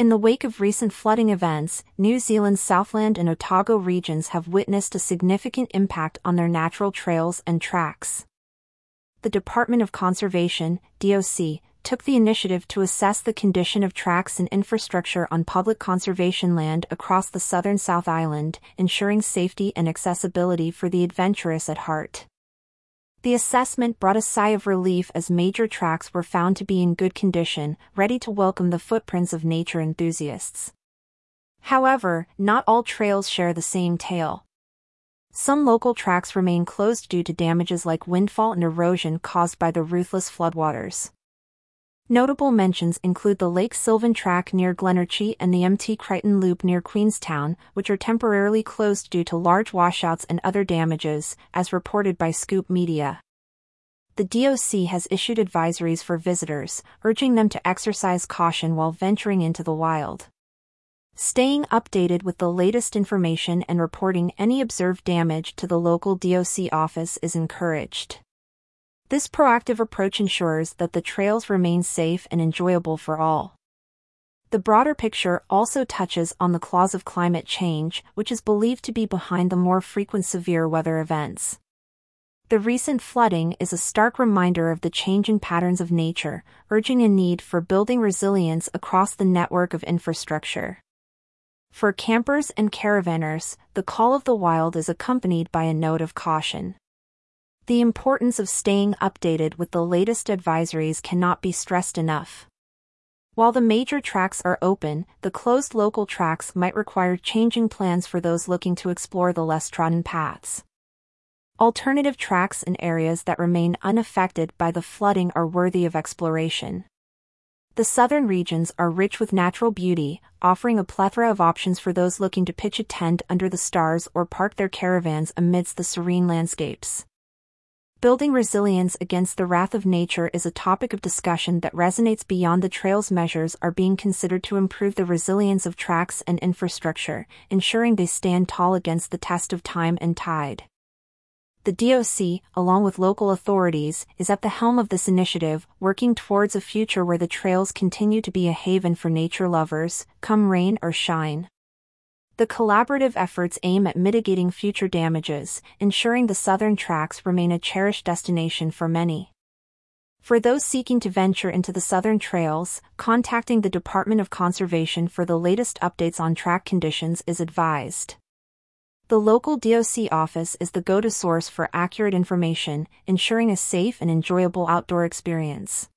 In the wake of recent flooding events, New Zealand's Southland and Otago regions have witnessed a significant impact on their natural trails and tracks. The Department of Conservation, DOC, took the initiative to assess the condition of tracks and infrastructure on public conservation land across the southern South Island, ensuring safety and accessibility for the adventurous at heart. The assessment brought a sigh of relief as major tracks were found to be in good condition, ready to welcome the footprints of nature enthusiasts. However, not all trails share the same tale. Some local tracks remain closed due to damages like windfall and erosion caused by the ruthless floodwaters. Notable mentions include the Lake Sylvan Track near Glenorchy and the Mt. Crichton Loop near Queenstown, which are temporarily closed due to large washouts and other damages, as reported by Scoop Media. The DOC has issued advisories for visitors, urging them to exercise caution while venturing into the wild. Staying updated with the latest information and reporting any observed damage to the local DOC office is encouraged. This proactive approach ensures that the trails remain safe and enjoyable for all. The broader picture also touches on the cause of climate change, which is believed to be behind the more frequent severe weather events. The recent flooding is a stark reminder of the change in patterns of nature, urging a need for building resilience across the network of infrastructure. For campers and caravanners, the call of the wild is accompanied by a note of caution. The importance of staying updated with the latest advisories cannot be stressed enough. While the major tracks are open, the closed local tracks might require changing plans for those looking to explore the less trodden paths. Alternative tracks and areas that remain unaffected by the flooding are worthy of exploration. The southern regions are rich with natural beauty, offering a plethora of options for those looking to pitch a tent under the stars or park their caravans amidst the serene landscapes. Building resilience against the wrath of nature is a topic of discussion that resonates beyond the trails. Measures are being considered to improve the resilience of tracks and infrastructure, ensuring they stand tall against the test of time and tide. The DOC, along with local authorities, is at the helm of this initiative, working towards a future where the trails continue to be a haven for nature lovers, come rain or shine. The collaborative efforts aim at mitigating future damages, ensuring the southern tracks remain a cherished destination for many. For those seeking to venture into the southern trails, contacting the Department of Conservation for the latest updates on track conditions is advised. The local DOC office is the go-to source for accurate information, ensuring a safe and enjoyable outdoor experience.